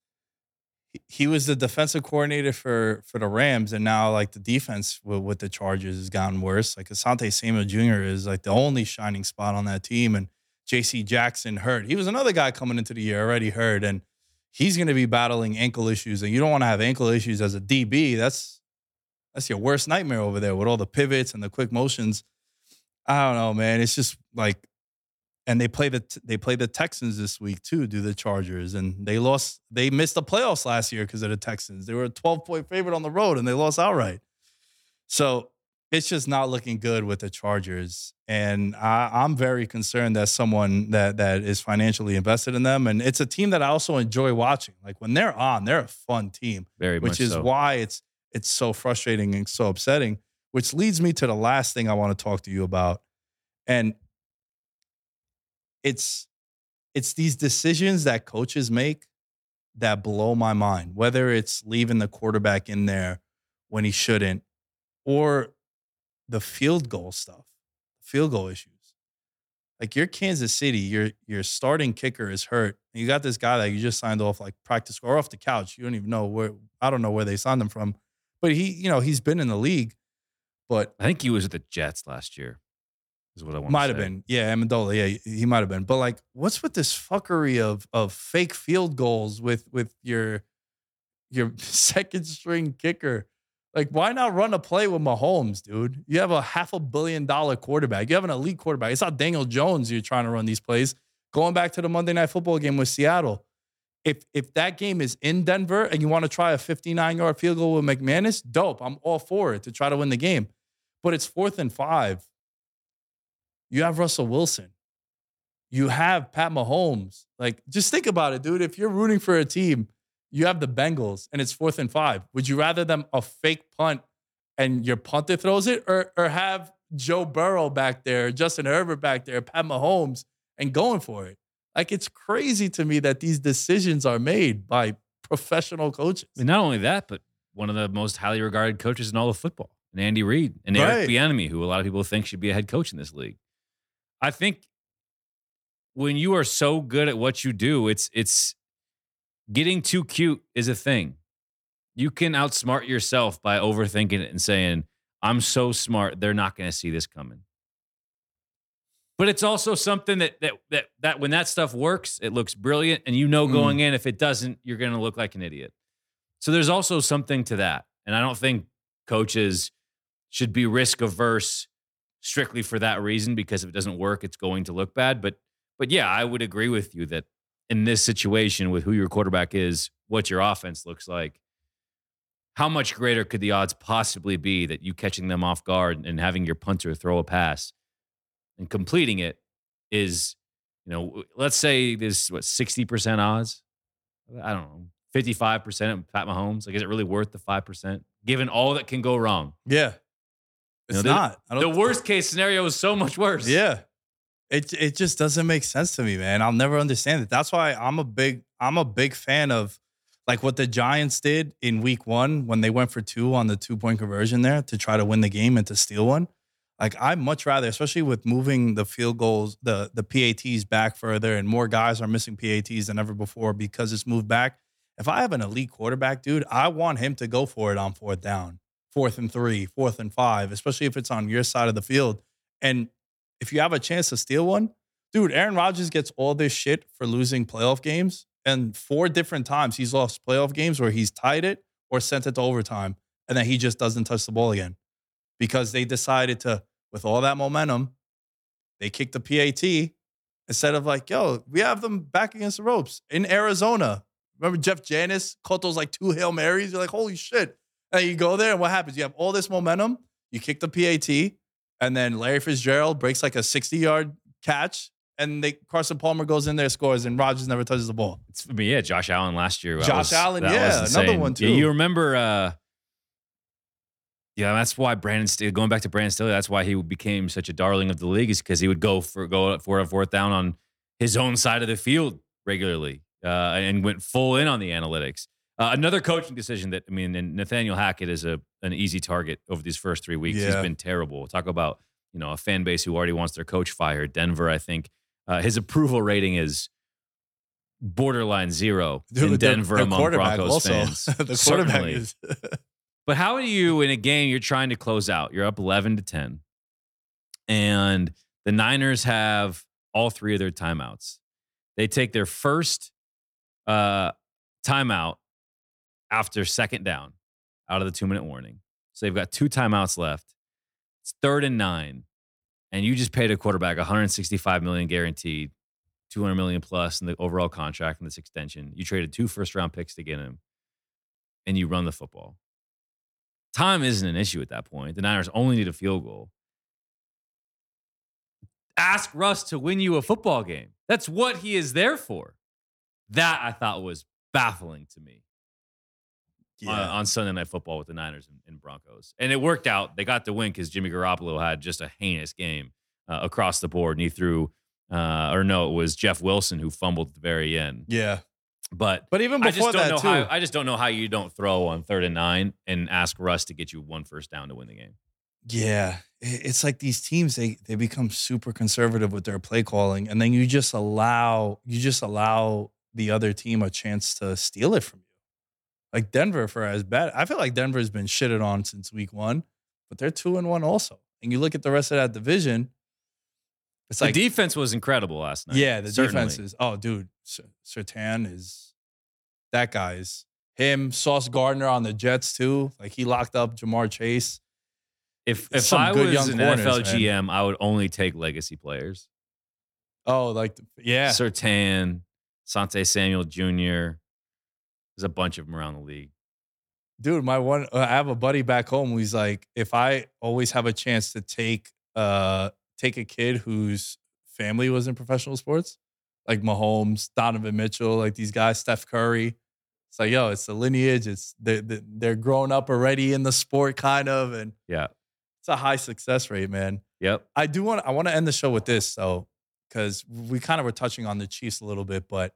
he was the defensive coordinator for, for the Rams. And now like the defense with, with the Chargers has gotten worse. Like Asante Samuel Junior is like the only shining spot on that team. And J C Jackson hurt. He was another guy coming into the year already hurt. And he's going to be battling ankle issues. And you don't want to have ankle issues as a D B. That's, that's your worst nightmare over there with all the pivots and the quick motions. I don't know, man. It's just like, And they play the they play the Texans this week too. Do the Chargers and they lost. They missed the playoffs last year because of the Texans. They were a twelve point favorite on the road and they lost outright. So it's just not looking good with the Chargers. And I, I'm very concerned that someone that that is financially invested in them. And it's a team that I also enjoy watching. Like when they're on, they're a fun team. Very much so. Which is why it's it's so frustrating and so upsetting. Which leads me to the last thing I want to talk to you about. And It's it's these decisions that coaches make that blow my mind, whether it's leaving the quarterback in there when he shouldn't or the field goal stuff, field goal issues. Like you're Kansas City, your your starting kicker is hurt. And you got this guy that you just signed off like practice squad or off the couch. You don't even know where I don't know where they signed him from. But he, you know, he's been in the league. But I think he was with the Jets last year. Is what I want might to have been. Yeah, Amendola. Yeah, he might have been. But like, what's with this fuckery of of fake field goals with with your your second string kicker? Like, why not run a play with Mahomes, dude? You have a half a billion dollar quarterback. You have an elite quarterback. It's not Daniel Jones you're trying to run these plays. Going back to the Monday Night Football game with Seattle. If if that game is in Denver and you want to try a fifty-nine yard field goal with McManus, dope. I'm all for it to try to win the game. But it's fourth and five. You have Russell Wilson. You have Pat Mahomes. Like, just think about it, dude. If you're rooting for a team, you have the Bengals, and it's fourth and five. Would you rather them a fake punt and your punter throws it, or, or have Joe Burrow back there, Justin Herbert back there, Pat Mahomes, and going for it? Like, it's crazy to me that these decisions are made by professional coaches. And not only that, but one of the most highly regarded coaches in all of football, and Andy Reid, and right. Eric Bieniemy, who a lot of people think should be a head coach in this league. I think when you are so good at what you do, it's it's getting too cute is a thing. You can outsmart yourself by overthinking it and saying, I'm so smart, they're not going to see this coming. But it's also something that that that that when that stuff works, it looks brilliant, and you know going mm. in, if it doesn't, you're going to look like an idiot. So there's also something to that. And I don't think coaches should be risk averse strictly for that reason, because if it doesn't work, it's going to look bad. But but yeah, I would agree with you that in this situation with who your quarterback is, what your offense looks like, how much greater could the odds possibly be that you catching them off guard and having your punter throw a pass and completing it is, you know, let's say there's, what, sixty percent odds? I don't know, fifty-five percent of Pat Mahomes. Like, is it really worth the five percent? Given all that can go wrong. Yeah. It's you know, not. I don't the worst case scenario is so much worse. Yeah. It it just doesn't make sense to me, man. I'll never understand it. That's why I'm a big, I'm a big fan of, like, what the Giants did in week one when they went for two on the two-point conversion there to try to win the game and to steal one. Like, I'd much rather, especially with moving the field goals, the, the P A Ts back further, and more guys are missing P A Ts than ever before because it's moved back. If I have an elite quarterback, dude, I want him to go for it on fourth down, fourth and three, fourth and five, especially if it's on your side of the field. And if you have a chance to steal one, dude, Aaron Rodgers gets all this shit for losing playoff games. And four different times he's lost playoff games where he's tied it or sent it to overtime, and then he just doesn't touch the ball again. Because they decided to, with all that momentum, they kicked the P A T instead of, like, yo, we have them back against the ropes in Arizona. Remember Jeff Janis caught those, like, two Hail Marys? You're like, holy shit. And you go there, and what happens? You have all this momentum. You kick the P A T, and then Larry Fitzgerald breaks, like, a sixty-yard catch, and they, Carson Palmer goes in there, scores, and Rodgers never touches the ball. It's, I mean, yeah, Josh Allen last year. Josh was, Allen, yeah, another one, too. Yeah, you remember... Uh, Yeah, that's why Brandon Steele, going back to Brandon Steele, that's why he became such a darling of the league, is because he would go for go for a fourth down on his own side of the field regularly uh, and went full in on the analytics. Uh, another coaching decision that, I mean, and Nathaniel Hackett is a an easy target over these first three weeks. Yeah. He's been terrible. Talk about, you know, a fan base who already wants their coach fired. Denver, I think, uh, his approval rating is borderline zero. Dude, in Denver the, the among Broncos also. Fans. The quarterback certainly. Is... But how do you, in a game, you're trying to close out? You're up eleven to ten. And the Niners have all three of their timeouts. They take their first uh, timeout after second down out of the two-minute warning. So they've got two timeouts left. It's third and nine. And you just paid a quarterback one hundred sixty-five million dollars guaranteed, two hundred million dollars plus in the overall contract and this extension. You traded two first-round picks to get him. And you run the football. Time isn't an issue at that point. The Niners only need a field goal. Ask Russ to win you a football game. That's what he is there for. That, I thought, was baffling to me yeah. on, on Sunday Night Football with the Niners and, and Broncos. And it worked out. They got the win because Jimmy Garoppolo had just a heinous game uh, across the board. And he threw, uh, or no, it was Jeff Wilson who fumbled at the very end. Yeah. But, but even before I that, know too. How, I just don't know how you don't throw on third and nine and ask Russ to get you one first down to win the game. Yeah. It's like these teams, they they become super conservative with their play calling, and then you just allow you just allow the other team a chance to steal it from you. Like Denver, for as bad, I feel like Denver's been shitted on since week one, but they're two and one also. And you look at the rest of that division. It's the like, defense was incredible last night. Yeah, the certainly. Defense is... Oh, dude, Surtain is... That guy is... Him, Sauce Gardner on the Jets, too. Like, he locked up Jamar Chase. If if I was an corners, N F L G M, man. I would only take legacy players. Oh, like... The, yeah. Surtain, Sante Samuel Junior There's a bunch of them around the league. Dude, my one... I have a buddy back home who's like, if I always have a chance to take... uh. Take a kid whose family was in professional sports, like Mahomes, Donovan Mitchell, like these guys, Steph Curry. It's like, yo, it's the lineage. It's they're, they're grown up already in the sport, kind of, and yeah, it's a high success rate, man. Yep. I do want I want to end the show with this though, because we kind of were touching on the Chiefs a little bit, but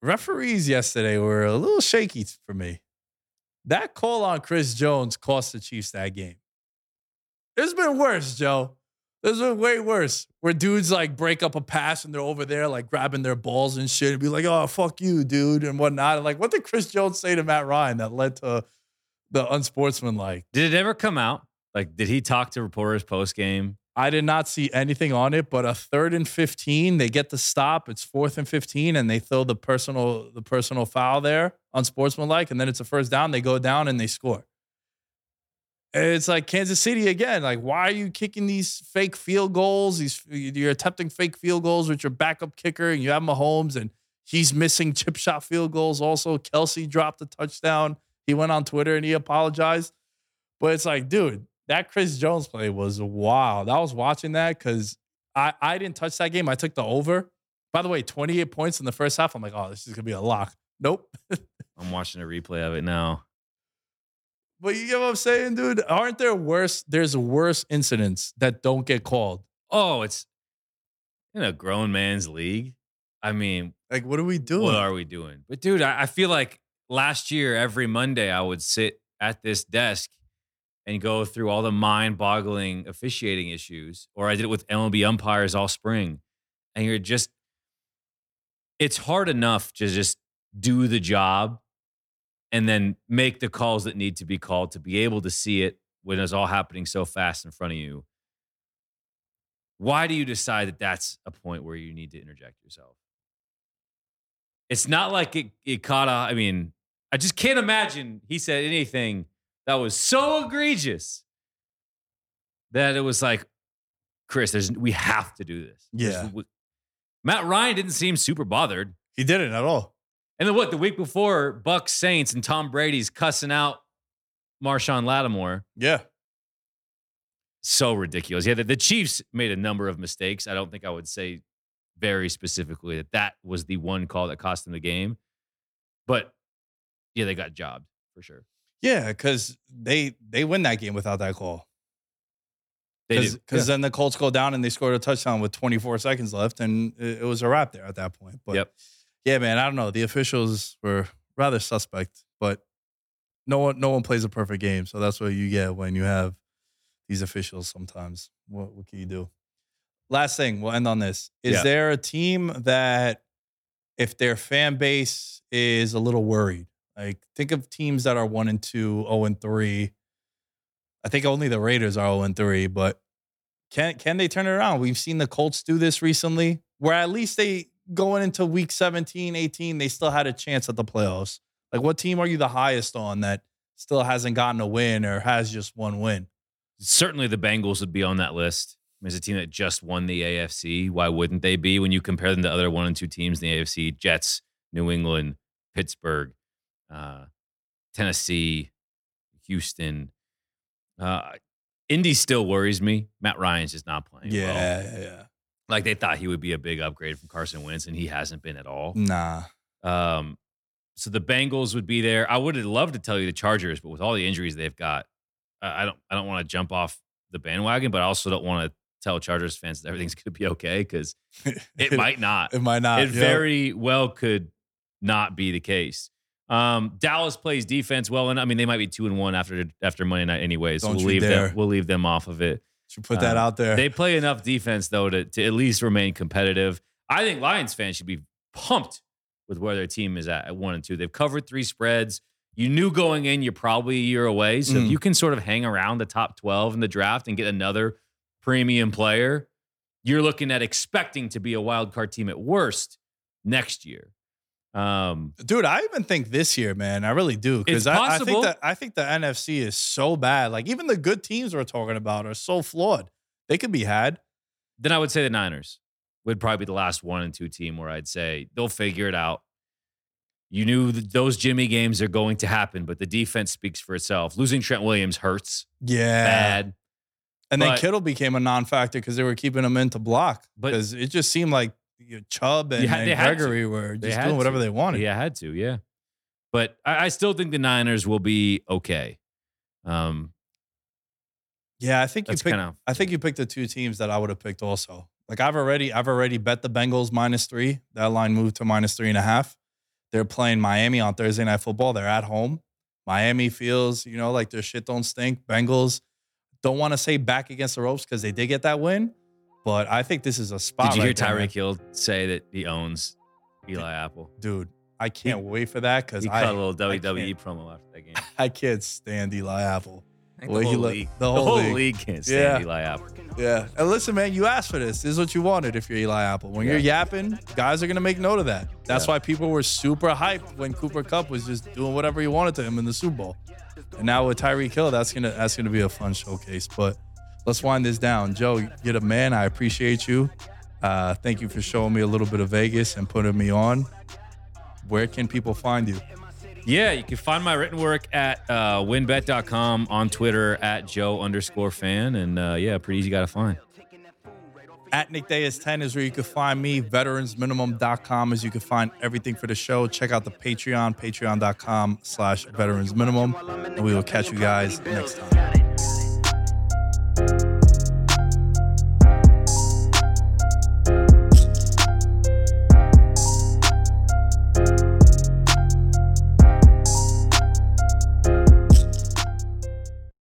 referees yesterday were a little shaky for me. That call on Chris Jones cost the Chiefs that game. It's been worse, Joe. This is way worse, where dudes like break up a pass and they're over there like grabbing their balls and shit and be like, oh, fuck you, dude, and whatnot. And like, what did Chris Jones say to Matt Ryan that led to the unsportsmanlike. Did it ever come out? Like, did he talk to reporters post game? I did not see anything on it, but a third and fifteen, they get the stop. It's fourth and fifteen, and they throw the personal the personal foul there, unsportsmanlike, and then it's a first down. They go down and they score. And it's like Kansas City again. Like, why are you kicking these fake field goals? These you're attempting fake field goals with your backup kicker, and you have Mahomes, and he's missing chip shot field goals. Also, Kelsey dropped a touchdown. He went on Twitter and he apologized, but it's like, dude. That Chris Jones play was wild. I was watching that because I, I didn't touch that game. I took the over. By the way, twenty-eight points in the first half. I'm like, oh, this is going to be a lock. Nope. I'm watching a replay of it now. But you get what I'm saying, dude? Aren't there worse? There's worse incidents that don't get called. Oh, it's in a grown man's league. I mean. Like, what are we doing? What are we doing? But, dude, I, I feel like last year, every Monday, I would sit at this desk and go through all the mind-boggling officiating issues, or I did it with M L B umpires all spring. And you're just, it's hard enough to just do the job and then make the calls that need to be called to be able to see it when it's all happening so fast in front of you. Why do you decide that that's a point where you need to interject yourself? It's not like it, it caught a, I mean, I just can't imagine he said anything that was so egregious that it was like, Chris, there's we have to do this. Yeah. This, we, Matt Ryan didn't seem super bothered. He didn't at all. And then what? The week before, Bucks, Saints, and Tom Brady's cussing out Marshawn Lattimore. Yeah. So ridiculous. Yeah, the, the Chiefs made a number of mistakes. I don't think I would say very specifically that that was the one call that cost them the game. But, yeah, they got jobbed for sure. Yeah, because they they win that game without that call. They Cause, do. Because yeah. then the Colts go down and they scored a touchdown with twenty-four seconds left, and it, it was a wrap there at that point. But yep. yeah, man, I don't know. The officials were rather suspect, but no one no one plays a perfect game, so that's what you get when you have these officials sometimes. What, what can you do? Last thing, we'll end on this. Is yeah. there a team that if their fan base is a little worried? Like, think of teams that are one and two, zero and three. I think only the Raiders are zero and three, but can can they turn it around? We've seen the Colts do this recently, where at least they going into week seventeen, eighteen, they still had a chance at the playoffs. Like, what team are you the highest on that still hasn't gotten a win or has just one win? Certainly the Bengals would be on that list. I mean, it's a team that just won the A F C. Why wouldn't they be when you compare them to other one and two teams in the A F C? Jets, New England, Pittsburgh. Uh, Tennessee, Houston. Uh, Indy still worries me. Matt Ryan's just not playing yeah, well. Yeah, yeah. Like, they thought he would be a big upgrade from Carson Wentz, and he hasn't been at all. Nah. Um, so the Bengals would be there. I would have loved to tell you the Chargers, but with all the injuries they've got, I, I don't I don't want to jump off the bandwagon, but I also don't want to tell Chargers fans that everything's going to be okay because it, it might not. It might not. It yep. very well could not be the case. Um, Dallas plays defense well, and I mean they might be two and one after after Monday night, anyways. Don't we'll leave dare. them. We'll leave them off of it. Should put uh, that out there. They play enough defense though to to at least remain competitive. I think Lions fans should be pumped with where their team is at at one and two. They've covered three spreads. You knew going in you're probably a year away, so mm. if you can sort of hang around the top twelve in the draft and get another premium player, you're looking at expecting to be a wild card team at worst next year. Um, dude, I even think this year, man, I really do. Because I, I think that I think the N F C is so bad. Like, even the good teams we're talking about are so flawed. They could be had. Then I would say the Niners would probably be the last one and two team where I'd say they'll figure it out. You knew that those Jimmy games are going to happen, but the defense speaks for itself. Losing Trent Williams hurts. Yeah. Bad. And but, then Kittle became a non-factor because they were keeping him in to block. Because it just seemed like Chubb and, had, and Gregory were just doing whatever to. they wanted. Yeah, I had to, yeah. But I, I still think the Niners will be okay. Um, yeah, I think you picked. Kinda, I think you picked the two teams that I would have picked also. Like I've already, I've already bet the Bengals minus three. That line moved to minus three and a half. They're playing Miami on Thursday Night Football. They're at home. Miami feels, you know, like their shit don't stink. Bengals don't want to say back against the ropes because they did get that win. But I think this is a spot. Did you right hear Tyreek Hill say that he owns Eli Apple? Dude, I can't he, wait for that because I cut a little W W E promo after that game. I can't stand Eli Apple. The whole, he looked, the, whole the whole league, league can't stand yeah. Eli Apple. Yeah, and listen, man, you asked for this. This is what you wanted. If you're Eli Apple, when yeah. you're yapping, guys are gonna make note of that. That's yeah. why people were super hyped when Cooper Kupp was just doing whatever he wanted to him in the Super Bowl. And now with Tyreek Hill, that's gonna that's gonna be a fun showcase. But let's wind this down, Joe. You're the man. I appreciate you. Uh, thank you for showing me a little bit of Vegas and putting me on. Where can people find you? Yeah, you can find my written work at uh, winbet dot com, on Twitter at Joe underscore fan. And uh, yeah, pretty easy got to find. At Nick Day is ten is where you can find me. veterans minimum dot com is you can find everything for the show. Check out the Patreon, patreon.com slash veteransminimum. And we will catch you guys next time.